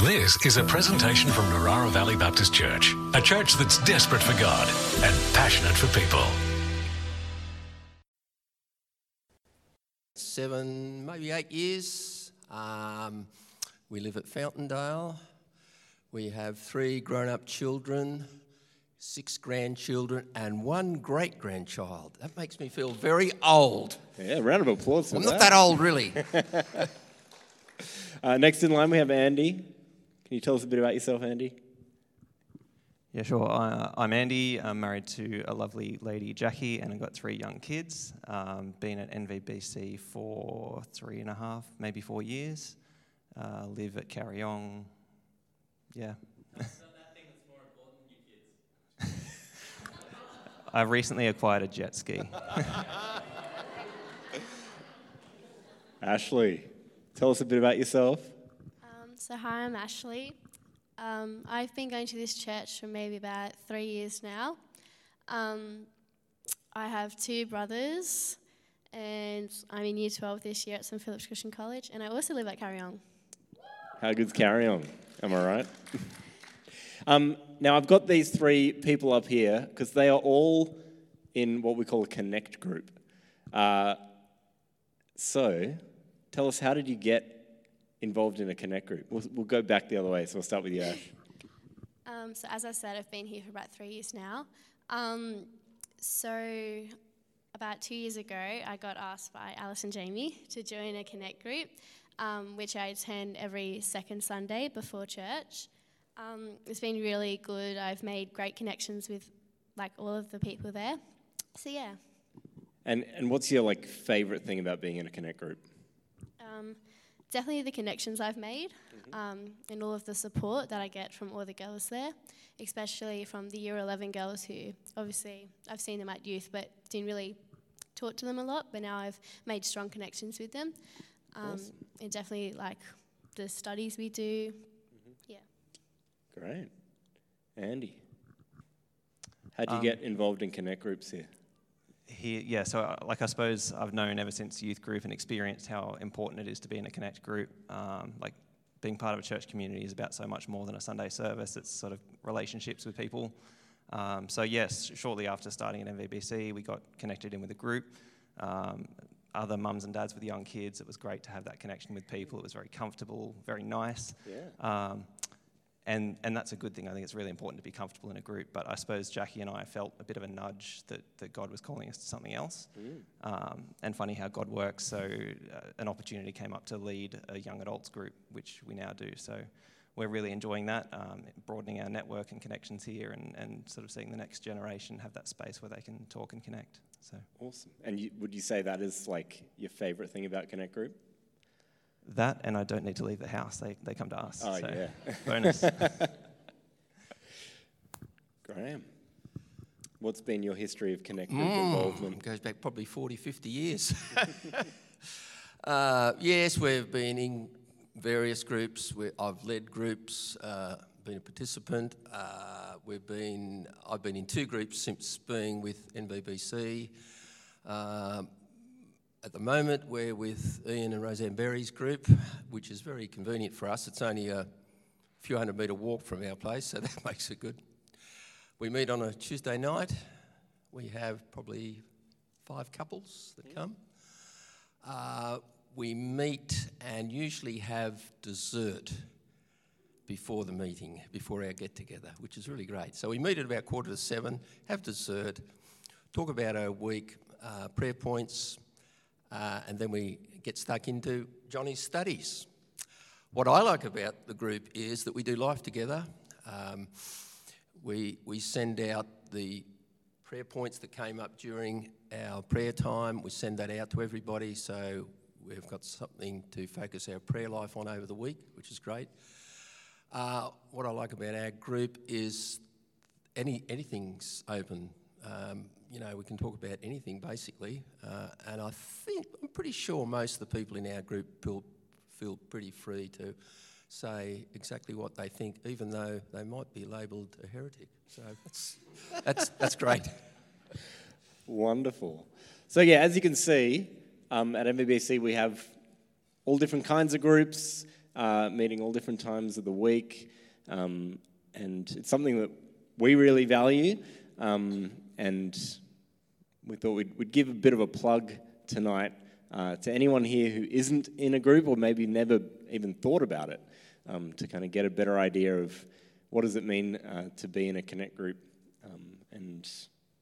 This is a presentation from Narara Valley Baptist Church, a church that's desperate for God and passionate for people. 7, maybe 8 years. We live at Fountaindale. We have 3 grown-up children, 6 grandchildren, and 1 great-grandchild. That makes me feel very old. Yeah, round of applause for that. I'm not that old, really. Next in line, we have Andy. Can you tell us a bit about yourself, Andy? Yeah, sure. I'm Andy. I'm married to a lovely lady, Jackie, and I've got 3 young kids. Been at NVBC for 3.5, maybe 4 years. Live at Kariong. Yeah. It's not that thing that's more important than your kids. I've recently acquired a jet ski. Ashley, tell us a bit about yourself. Hi, I'm Ashley. I've been going to this church for maybe about 3 years now. I have 2 brothers, and I'm in Year 12 this year at St. Philip's Christian College, and I also live at Kariong. How good's Kariong? Am I right? Now, I've got these 3 people up here because they are all in what we call a connect group. So, tell us, how did you get involved in a connect group? We'll go back the other way, so I'll start with you, Ash. So as I said, I've been here for about 3 years now. So about 2 years ago, I got asked by Alice and Jamie to join a connect group, which I attend every second Sunday before church. It's been really good. I've made great connections with all of the people there. So yeah. And what's your favourite thing about being in a connect group? Definitely the connections I've made, and all of the support that I get from all the girls there, especially from the Year 11 girls who, obviously, I've seen them at youth, but didn't really talk to them a lot, but now I've made strong connections with them. Awesome. And definitely, the studies we do. Mm-hmm. Yeah. Great. Andy, how do you get involved in connect groups here? I suppose I've known ever since youth group and experienced how important it is to be in a connect group. Being part of a church community is about so much more than a Sunday service. It's sort of relationships with people. So yes, shortly after starting at MVBC, we got connected in with a group, other mums and dads with young kids. It was great to have that connection with people. It was very comfortable, very nice. Yeah. And that's a good thing. I think it's really important to be comfortable in a group. But I suppose Jackie and I felt a bit of a nudge that God was calling us to something else. Mm. And funny how God works. So an opportunity came up to lead a young adults group, which we now do. So we're really enjoying that, broadening our network and connections here and sort of seeing the next generation have that space where they can talk and connect. So awesome. And would you say that is your favourite thing about Connect Group? That, and I don't need to leave the house. They come to us. Oh, so yeah. Bonus. Graham, what's been your history of Connect Group involvement? It goes back probably 40, 50 years. Yes, we've been in various groups. I've led groups, been a participant. I've been in 2 groups since being with NBBC. At the moment, we're with Ian and Roseanne Berry's group, which is very convenient for us. It's only a few hundred-metre walk from our place, so that makes it good. We meet on a Tuesday night. We have probably 5 couples that come. We meet and usually have dessert before the meeting, before our get-together, which is really great. So we meet at about 7:15, have dessert, talk about our week, prayer points, and then we get stuck into Johnny's studies. What I like about the group is that we do life together. We send out the prayer points that came up during our prayer time. We send that out to everybody, so we've got something to focus our prayer life on over the week, which is great. What I like about our group is anything's open. We can talk about anything, basically. And I'm pretty sure most of the people in our group feel pretty free to say exactly what they think, even though they might be labelled a heretic. So that's great. Wonderful. So, yeah, as you can see, at MBBC we have all different kinds of groups. meeting all different times of the week, and it's something that we really value, and we thought we'd give a bit of a plug tonight to anyone here who isn't in a group or maybe never even thought about it, to kind of get a better idea of what does it mean to be in a Connect group. And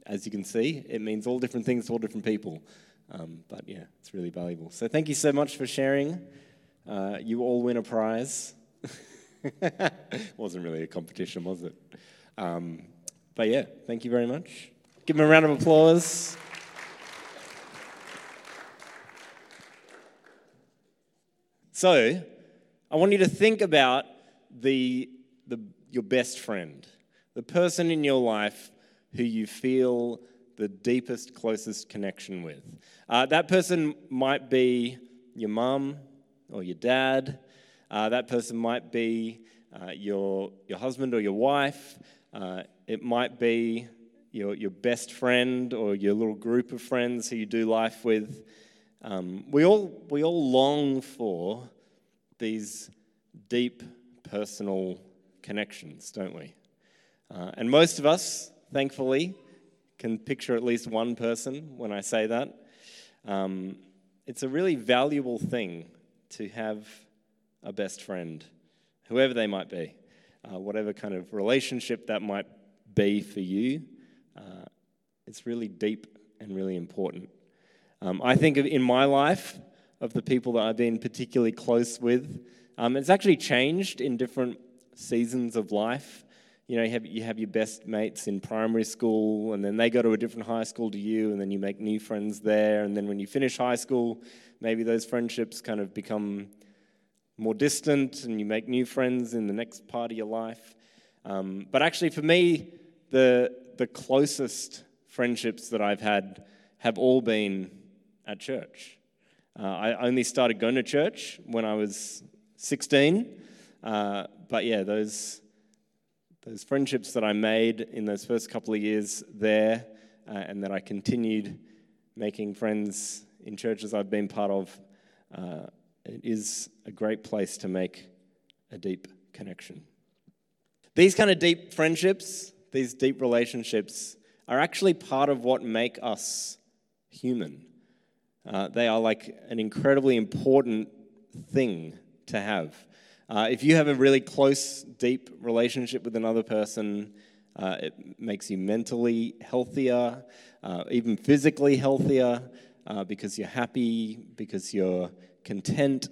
as you can see, it means all different things to all different people. But yeah, it's really valuable. So thank you so much for sharing. You all win a prize. Wasn't really a competition, was it? But yeah, thank you very much. Give them a round of applause. So, I want you to think about your best friend, the person in your life who you feel the deepest, closest connection with. That person might be your mum or your dad. That person might be your husband or your wife. It might be your best friend or your little group of friends who you do life with. We all long for these deep personal connections, don't we? And most of us, thankfully, can picture at least one person when I say that. It's a really valuable thing to have a best friend, whoever they might be, whatever kind of relationship that might be for you. It's really deep and really important. I think in my life of the people that I've been particularly close with, it's actually changed in different seasons of life. You know, you have your best mates in primary school, and then they go to a different high school to you, and then you make new friends there. And then when you finish high school, maybe those friendships kind of become more distant, and you make new friends in the next part of your life. But actually, for me, the closest friendships that I've had have all been at church. I only started going to church when I was 16, but yeah, those friendships that I made in those first couple of years there, and that I continued making friends in churches I've been part of, it is a great place to make a deep connection. These kind of deep friendships, these deep relationships, are actually part of what make us human. They are like an incredibly important thing to have. If you have a really close, deep relationship with another person, it makes you mentally healthier, even physically healthier, because you're happy, because you're content,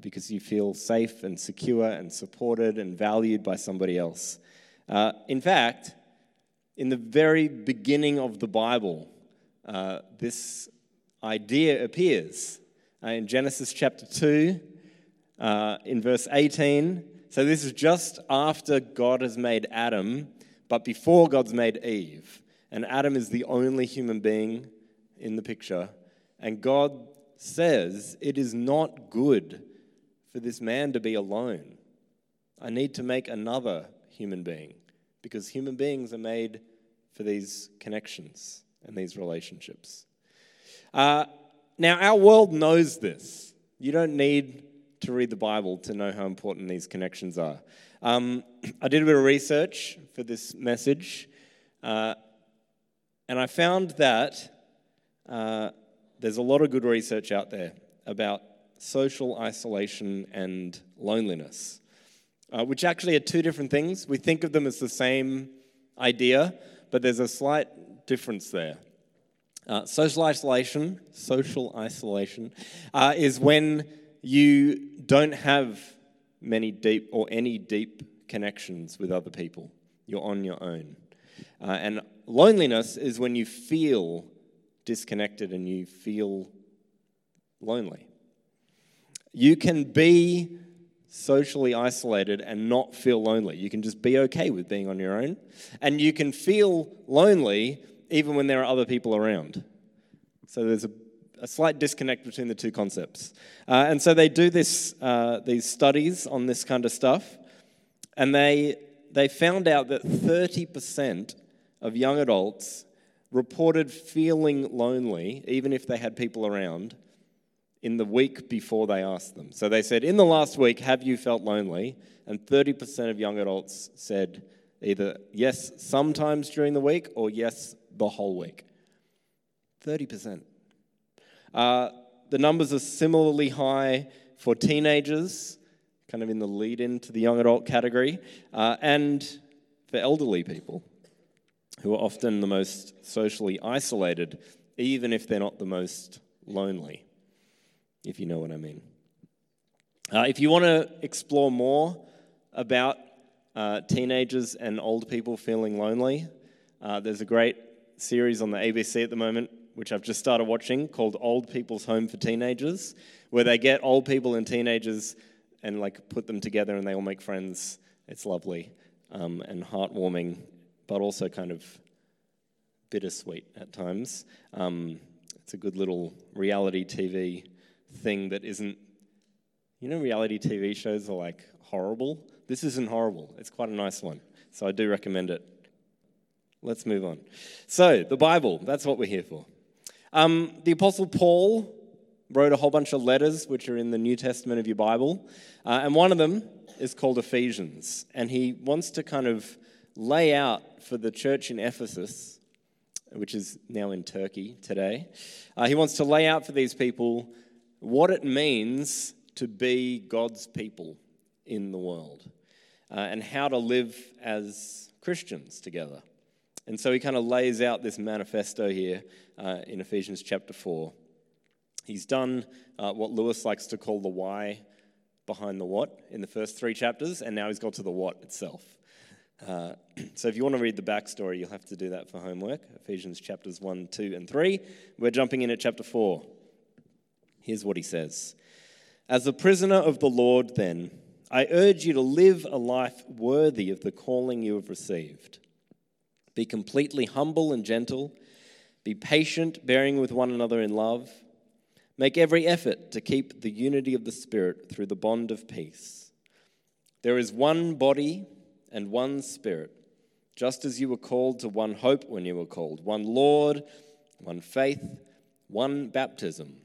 because you feel safe and secure and supported and valued by somebody else. In fact, in the very beginning of the Bible, this idea appears in Genesis chapter 2, in verse 18. So this is just after God has made Adam, but before God's made Eve. And Adam is the only human being in the picture. And God says, "It is not good for this man to be alone. I need to make another human being," because human beings are made for these connections and these relationships. Now, our world knows this. You don't need to read the Bible to know how important these connections are. I did a bit of research for this message, and I found that there's a lot of good research out there about social isolation and loneliness, which actually are two different things. We think of them as the same idea, but there's a slight difference there. Social isolation is when you don't have many deep or any deep connections with other people. You're on your own. And loneliness is when you feel disconnected and you feel lonely. You can be socially isolated and not feel lonely. You can just be okay with being on your own. And you can feel lonely even when there are other people around. So there's a slight disconnect between the two concepts. And so they do this these studies on this kind of stuff, and they found out that 30% of young adults reported feeling lonely, even if they had people around, in the week before they asked them. So they said, in the last week, have you felt lonely? And 30% of young adults said either yes, sometimes during the week, or yes, the whole week. 30%. The numbers are similarly high for teenagers, kind of in the lead-in to the young adult category, and for elderly people, who are often the most socially isolated, even if they're not the most lonely, if you know what I mean. If you want to explore more about teenagers and old people feeling lonely, there's a great series on the ABC at the moment, which I've just started watching, called Old People's Home for Teenagers, where they get old people and teenagers and like put them together and they all make friends. It's lovely and heartwarming, but also kind of bittersweet at times. It's a good little reality TV thing that isn't, you know, reality TV shows are like horrible. This isn't horrible. It's quite a nice one. So I do recommend it. Let's move on. So the Bible, that's what we're here for. The Apostle Paul wrote a whole bunch of letters which are in the New Testament of your Bible. And one of them is called Ephesians. And he wants to kind of lay out for the church in Ephesus, which is now in Turkey today. He wants to lay out for these people what it means to be God's people in the world and how to live as Christians together. And so he kind of lays out this manifesto here in Ephesians chapter 4. He's done what Lewis likes to call the why behind the what in the first three chapters, and now he's got to the what itself. So if you want to read the backstory, you'll have to do that for homework. Ephesians chapters 1, 2, and 3. We're jumping in at chapter 4. Here's what he says. As a prisoner of the Lord, then, I urge you to live a life worthy of the calling you have received. Be completely humble and gentle. Be patient, bearing with one another in love. Make every effort to keep the unity of the Spirit through the bond of peace. There is one body and one Spirit, just as you were called to one hope when you were called, one Lord, one faith, one baptism,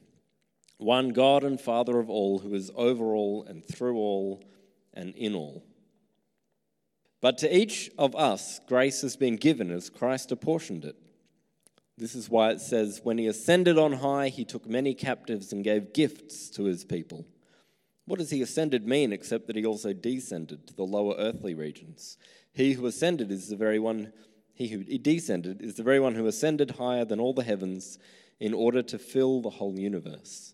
one God and Father of all, who is over all and through all and in all. But to each of us, grace has been given as Christ apportioned it. This is why it says, when he ascended on high, he took many captives and gave gifts to his people. What does he ascended mean except that he also descended to the lower earthly regions? He who descended is the very one who ascended higher than all the heavens in order to fill the whole universe.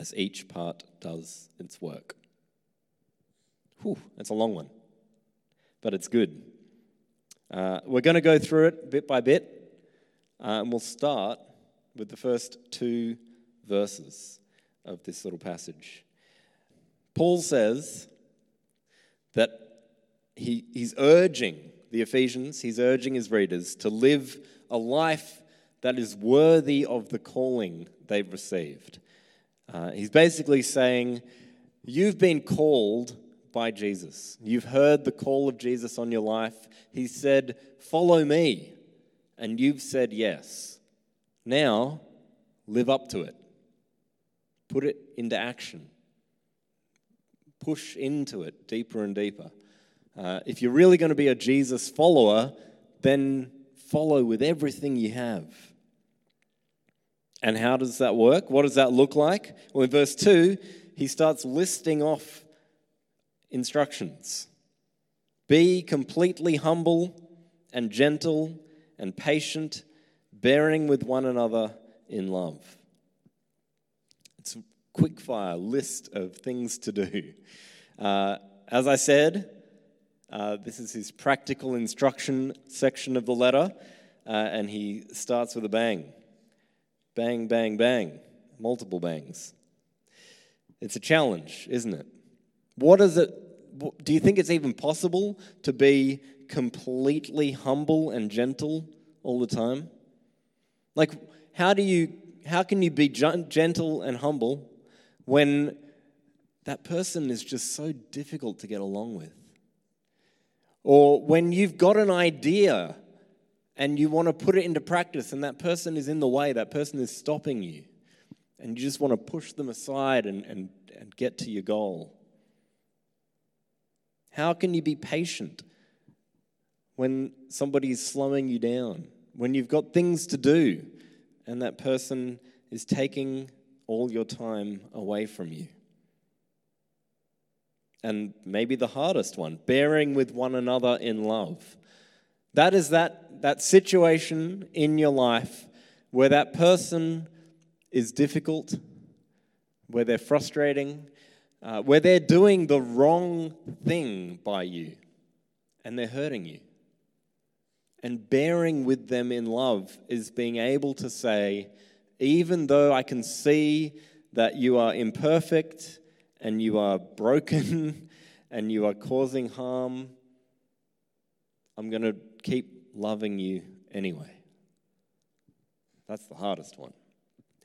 as each part does its work. Whew, that's a long one, but it's good. We're going to go through it bit by bit, and we'll start with the first two verses of this little passage. Paul says that he's urging the Ephesians, he's urging his readers to live a life that is worthy of the calling they've received. He's basically saying, you've been called by Jesus. You've heard the call of Jesus on your life. He said, follow me, and you've said yes. Now, live up to it. Put it into action. Push into it deeper and deeper. If you're really going to be a Jesus follower, then follow with everything you have. And how does that work? What does that look like? Well, in verse 2, he starts listing off instructions. Be completely humble and gentle and patient, bearing with one another in love. It's a quick-fire list of things to do. As I said, this is his practical instruction section of the letter, and he starts with a bang. Bang, bang, bang. Multiple bangs. It's a challenge, isn't it? What is it? Do you think it's even possible to be completely humble and gentle all the time? Like, how can you be gentle and humble when that person is just so difficult to get along with? Or when you've got an idea and you want to put it into practice and that person is in the way, that person is stopping you, and you just want to push them aside and get to your goal. How can you be patient when somebody's slowing you down, when you've got things to do and that person is taking all your time away from you? And maybe the hardest one, bearing with one another in love. That is that situation in your life where that person is difficult, where they're frustrating, where they're doing the wrong thing by you and they're hurting you. And bearing with them in love is being able to say, even though I can see that you are imperfect and you are broken and you are causing harm, I'm going to keep loving you anyway. That's the hardest one.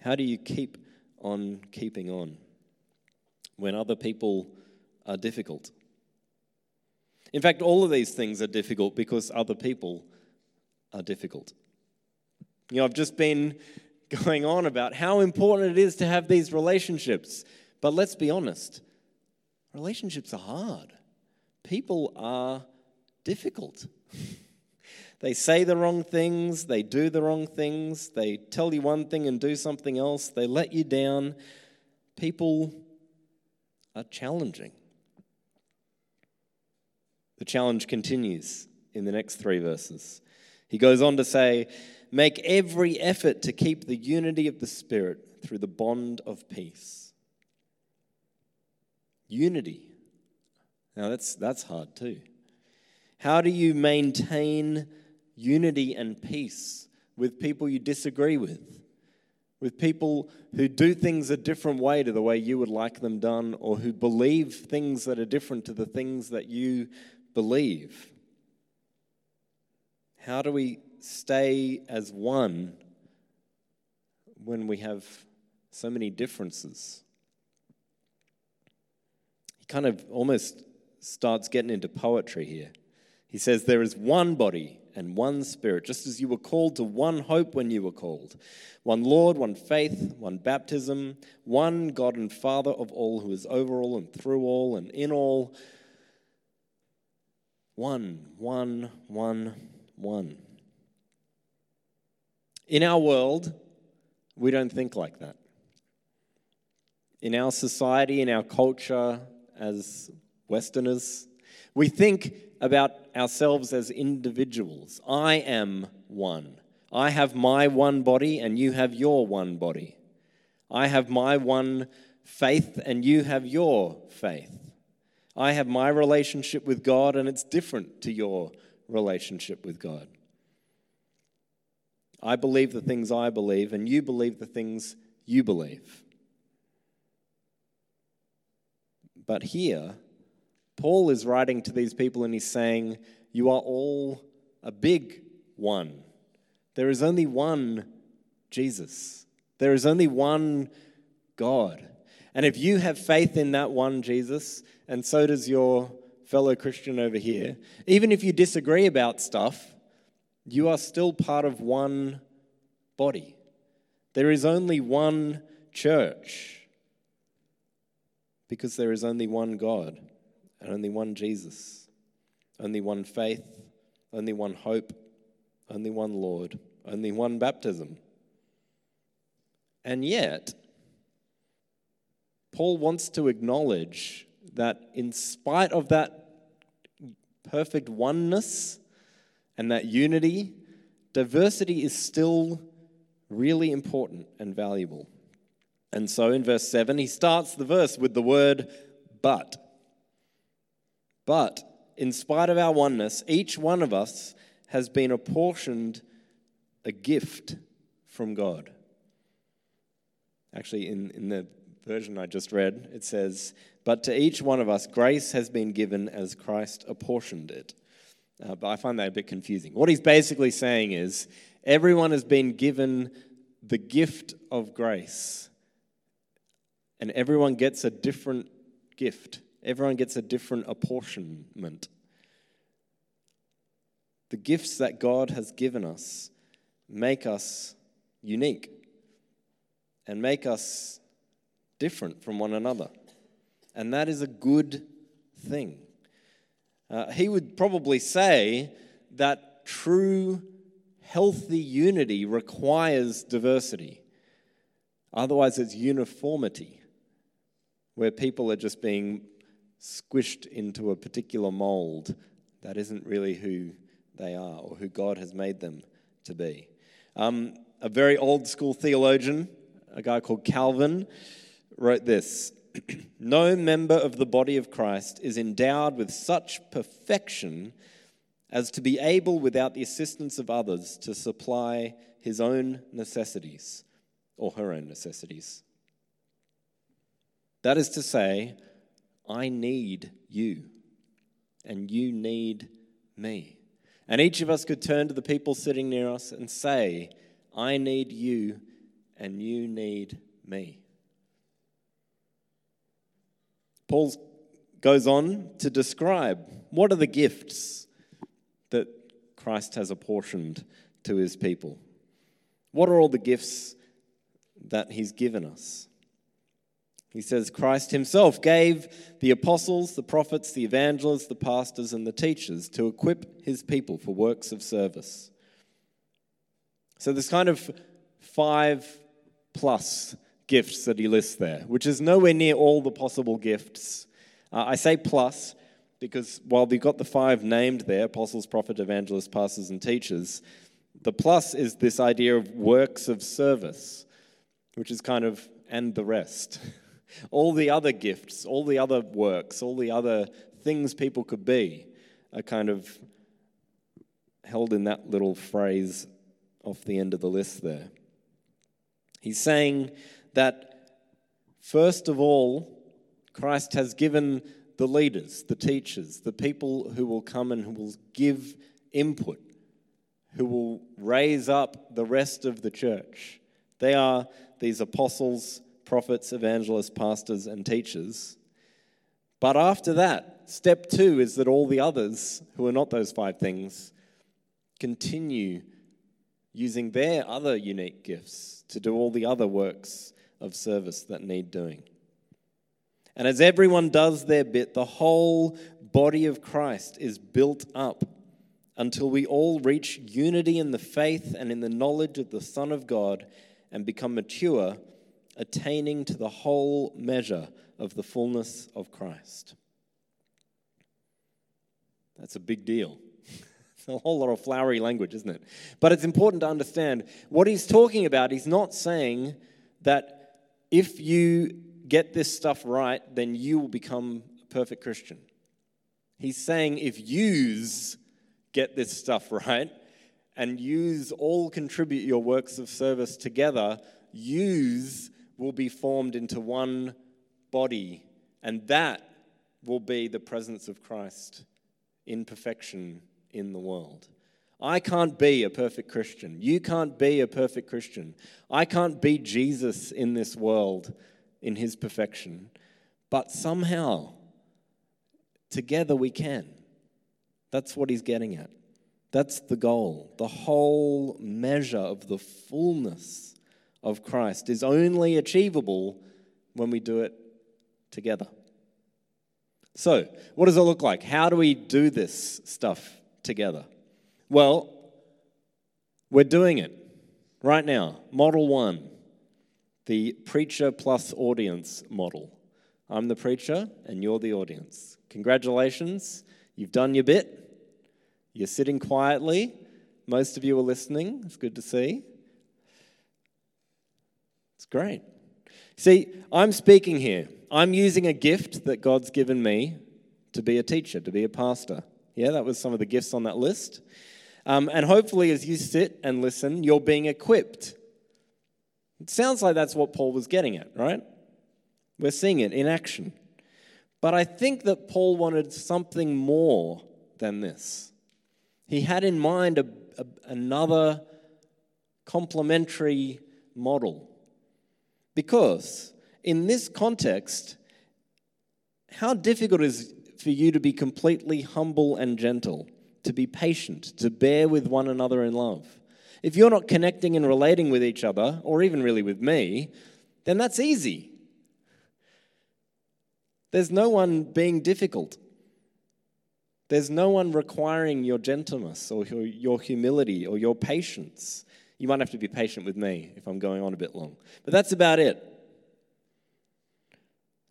How do you keep on keeping on when other people are difficult? In fact, all of these things are difficult because other people are difficult. You know, I've just been going on about how important it is to have these relationships. But let's be honest, relationships are hard. People are difficult. They say the wrong things, they do the wrong things, they tell you one thing and do something else, they let you down. People are challenging. The challenge continues in the next three verses. He goes on to say, make every effort to keep the unity of the Spirit through the bond of peace. Unity. Now that's hard too. How do you maintain unity and peace with people you disagree with people who do things a different way to the way you would like them done, or who believe things that are different to the things that you believe? How do we stay as one when we have so many differences? He kind of almost starts getting into poetry here. He says, there is one body and one Spirit, just as you were called to one hope when you were called. One Lord, one faith, one baptism, one God and Father of all, who is over all and through all and in all. One. In our world, we don't think like that. In our society, in our culture, as Westerners, we think about ourselves as individuals. I am one. I have my one body and you have your one body. I have my one faith and you have your faith. I have my relationship with God and it's different to your relationship with God. I believe the things I believe and you believe the things you believe. But here, Paul is writing to these people and he's saying, you are all a big one. There is only one Jesus. There is only one God. And if you have faith in that one Jesus, and so does your fellow Christian over here, even if you disagree about stuff, you are still part of one body. There is only one church because there is only one God. And only one Jesus, only one faith, only one hope, only one Lord, only one baptism. And yet, Paul wants to acknowledge that in spite of that perfect oneness and that unity, diversity is still really important and valuable. And so in verse 7, he starts the verse with the word but. But in spite of our oneness, each one of us has been apportioned a gift from God. Actually, in the version I just read, it says, but to each one of us, grace has been given as Christ apportioned it. But I find that a bit confusing. What he's basically saying is, everyone has been given the gift of grace. And everyone gets a different gift. Everyone gets a different apportionment. The gifts that God has given us make us unique and make us different from one another. And that is a good thing. He would probably say that true, healthy unity requires diversity. Otherwise, it's uniformity, where people are just being squished into a particular mold that isn't really who they are or who God has made them to be. A very old school theologian, a guy called Calvin, wrote this: no member of the body of Christ is endowed with such perfection as to be able, without the assistance of others, to supply his own necessities or her own necessities. That is to say, I need you, and you need me. And each of us could turn to the people sitting near us and say, I need you, and you need me. Paul goes on to describe what are the gifts that Christ has apportioned to his people. What are all the gifts that he's given us? He says, Christ himself gave the apostles, the prophets, the evangelists, the pastors, and the teachers to equip his people for works of service. So there's kind of 5+ gifts that he lists there, which is nowhere near all the possible gifts. I say plus because while they've got the 5 named there, apostles, prophets, evangelists, pastors, and teachers, the plus is this idea of works of service, which is kind of and the rest. All the other gifts, all the other works, all the other things people could be are kind of held in that little phrase off the end of the list there. He's saying that, first of all, Christ has given the leaders, the teachers, the people who will come and who will give input, who will raise up the rest of the church. They are these apostles, prophets, evangelists, pastors, and teachers. But after that, step 2 is that all the others who are not those 5 things continue using their other unique gifts to do all the other works of service that need doing. And as everyone does their bit, the whole body of Christ is built up until we all reach unity in the faith and in the knowledge of the Son of God and become mature, attaining to the whole measure of the fullness of Christ. That's a big deal. It's a whole lot of flowery language, isn't it? But it's important to understand what he's talking about. He's not saying that if you get this stuff right, then you will become a perfect Christian. He's saying if yous get this stuff right, and yous all contribute your works of service together, yous will be formed into one body, and that will be the presence of Christ in perfection in the world. I can't be a perfect Christian. You can't be a perfect Christian. I can't be Jesus in this world in his perfection, but somehow together we can. That's what he's getting at. That's the goal. The whole measure of the fullness of Christ is only achievable when we do it together. So, what does it look like? How do we do this stuff together? Well, we're doing it right now. Model 1, the preacher plus audience model. I'm the preacher and you're the audience. Congratulations, you've done your bit. You're sitting quietly. Most of you are listening. It's good to see. It's great. See, I'm speaking here. I'm using a gift that God's given me to be a teacher, to be a pastor. Yeah, that was some of the gifts on that list. And hopefully as you sit and listen, you're being equipped. It sounds like that's what Paul was getting at, right? We're seeing it in action. But I think that Paul wanted something more than this. He had in mind another complementary model. Because in this context, how difficult is it for you to be completely humble and gentle, to be patient, to bear with one another in love? If you're not connecting and relating with each other, or even really with me, then that's easy. There's no one being difficult. There's no one requiring your gentleness or your humility or your patience. You might have to be patient with me if I'm going on a bit long. But that's about it.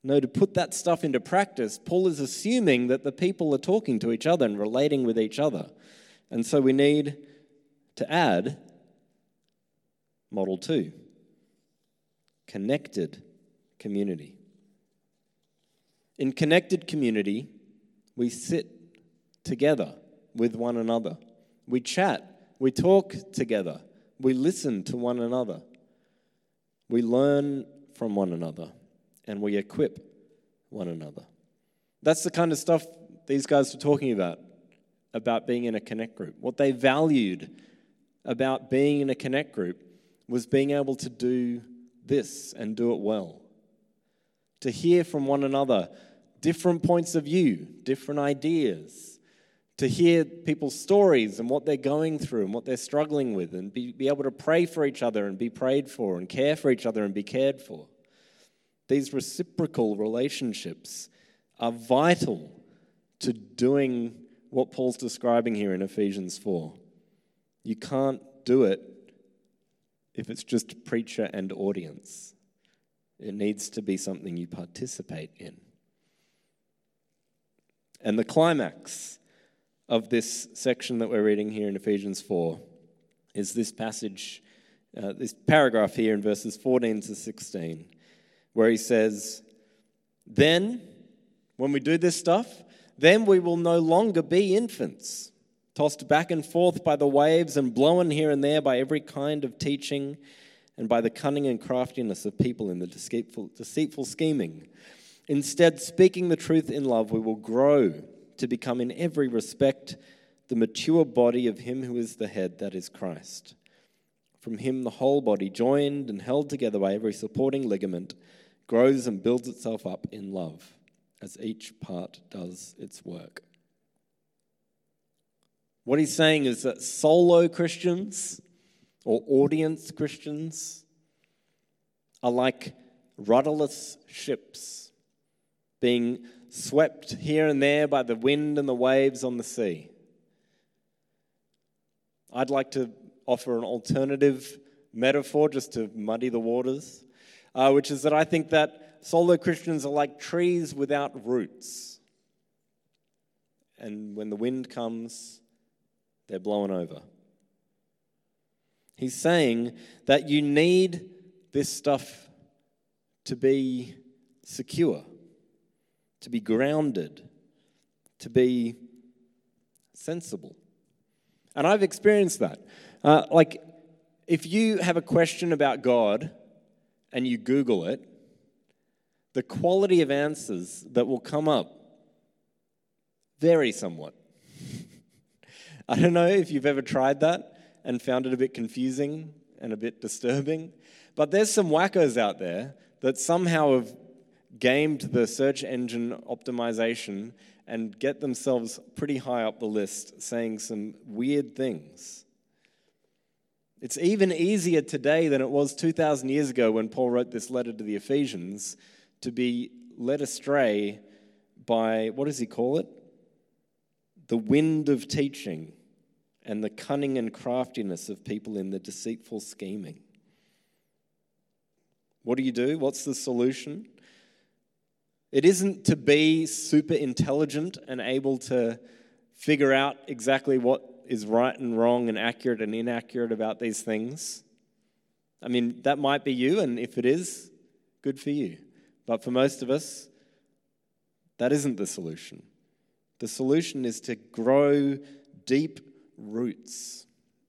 No, to put that stuff into practice, Paul is assuming that the people are talking to each other and relating with each other. And so we need to add model 2, connected community. In connected community, we sit together with one another. We chat, we talk together, we listen to one another, we learn from one another, and we equip one another. That's the kind of stuff these guys were talking about being in a connect group. What they valued about being in a connect group was being able to do this and do it well, to hear from one another different points of view, different ideas, to hear people's stories and what they're going through and what they're struggling with, and be able to pray for each other and be prayed for, and care for each other and be cared for. These reciprocal relationships are vital to doing what Paul's describing here in Ephesians 4. You can't do it if it's just preacher and audience. It needs to be something you participate in. And the climax of this section that we're reading here in Ephesians 4 is this passage, this paragraph here in verses 14 to 16, where he says, "Then, when we do this stuff, then we will no longer be infants, tossed back and forth by the waves and blown here and there by every kind of teaching and by the cunning and craftiness of people in the deceitful scheming. Instead, speaking the truth in love, we will grow to become in every respect the mature body of him who is the head, that is Christ. From him the whole body, joined and held together by every supporting ligament, grows and builds itself up in love, as each part does its work." What he's saying is that solo Christians, or audience Christians, are like rudderless ships being swept here and there by the wind and the waves on the sea. I'd like to offer an alternative metaphor just to muddy the waters, which is that I think that solo Christians are like trees without roots. And when the wind comes, they're blown over. He's saying that you need this stuff to be secure, to be grounded, to be sensible. And I've experienced that. Like, if you have a question about God and you Google it, the quality of answers that will come up vary somewhat. I don't know if you've ever tried that and found it a bit confusing and a bit disturbing. But there's some wackos out there that somehow have gamed the search engine optimization and get themselves pretty high up the list saying some weird things. It's even easier today than it was 2,000 years ago when Paul wrote this letter to the Ephesians to be led astray by, what does he call it? The wind of teaching and the cunning and craftiness of people in the deceitful scheming. What do you do? What's the solution? It isn't to be super intelligent and able to figure out exactly what is right and wrong and accurate and inaccurate about these things. I mean, that might be you, and if it is, good for you. But for most of us, that isn't the solution. The solution is to grow deep roots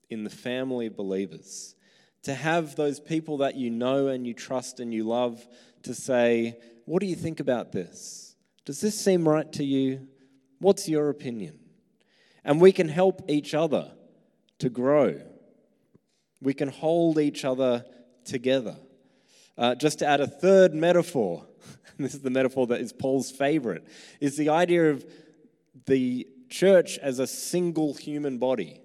in the family of believers, to have those people that you know and you trust and you love to say, what do you think about this? Does this seem right to you? What's your opinion? And we can help each other to grow. We can hold each other together. Just to add a third metaphor, and this is the metaphor that is Paul's favorite, is the idea of the church as a single human body,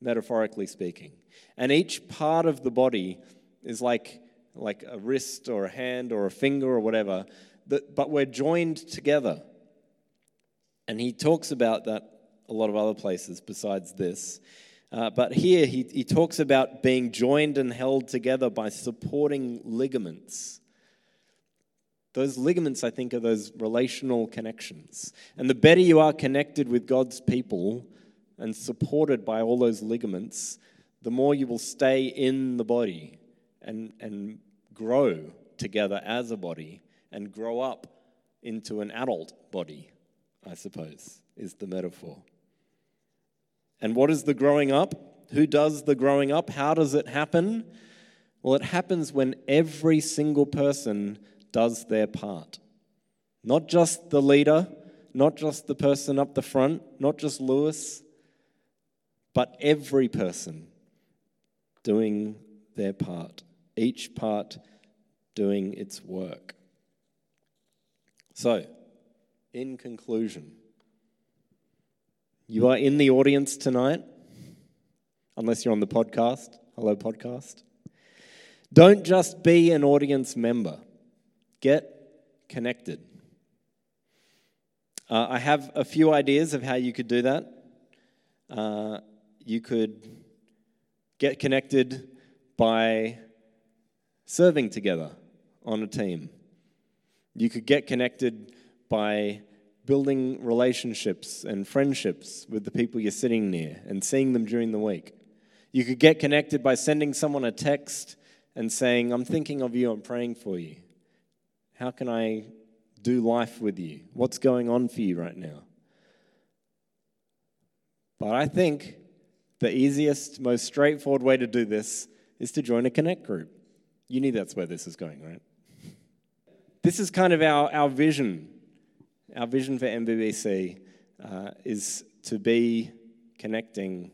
metaphorically speaking. And each part of the body is like a wrist or a hand or a finger or whatever, but we're joined together. And he talks about that a lot of other places besides this. But here he talks about being joined and held together by supporting ligaments. Those ligaments, I think, are those relational connections. And the better you are connected with God's people and supported by all those ligaments, the more you will stay in the body and grow together as a body and grow up into an adult body, I suppose, is the metaphor. And what is the growing up? Who does the growing up? How does it happen? Well, it happens when every single person does their part. Not just the leader, not just the person up the front, not just Lewis, but every person doing their part, each part doing its work. So, in conclusion, you are in the audience tonight, unless you're on the podcast. Hello, podcast. Don't just be an audience member. Get connected. I have a few ideas of how you could do that. You could get connected by serving together on a team. You could get connected by building relationships and friendships with the people you're sitting near and seeing them during the week. You could get connected by sending someone a text and saying, I'm thinking of you, I'm praying for you. How can I do life with you? What's going on for you right now? But I think the easiest, most straightforward way to do this is to join a connect group. You knew that's where this is going, right? This is kind of our vision. Our vision for MBBC is to be connecting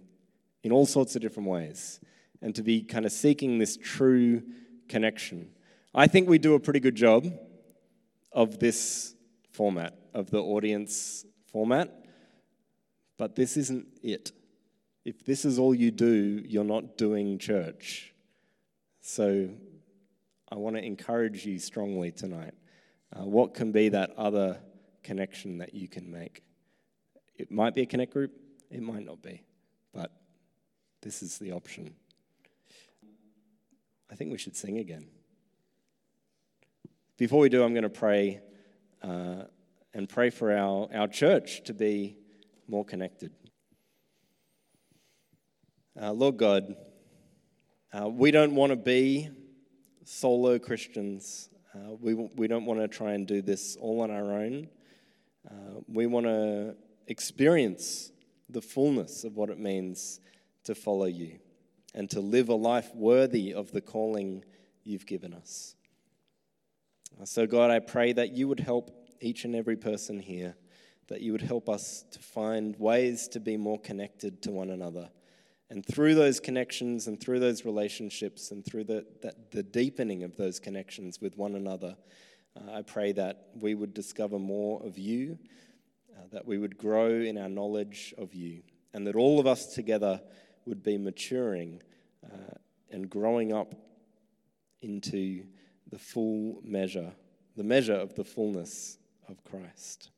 in all sorts of different ways and to be kind of seeking this true connection. I think we do a pretty good job of this format, of the audience format, but this isn't it. If this is all you do, you're not doing church. So I want to encourage you strongly tonight. What can be that other connection that you can make? It might be a connect group, it might not be, but this is the option. I think we should sing again. Before we do, I'm going to pray and pray for our church to be more connected. Lord God, we don't want to be solo Christians. We don't want to try and do this all on our own. We want to experience the fullness of what it means to follow you and to live a life worthy of the calling you've given us. So God, I pray that you would help each and every person here, that you would help us to find ways to be more connected to one another. And through those connections and through those relationships and through the deepening of those connections with one another, I pray that we would discover more of you, that we would grow in our knowledge of you, and that all of us together would be maturing and growing up into the measure of the fullness of Christ.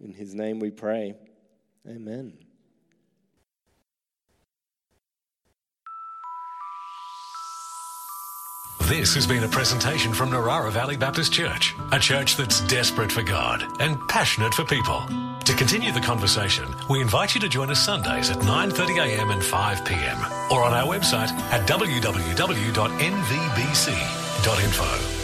In his name we pray, amen. This has been a presentation from Narara Valley Baptist Church, a church that's desperate for God and passionate for people. To continue the conversation, we invite you to join us Sundays at 9:30am and 5pm or on our website at www.nvbc.info.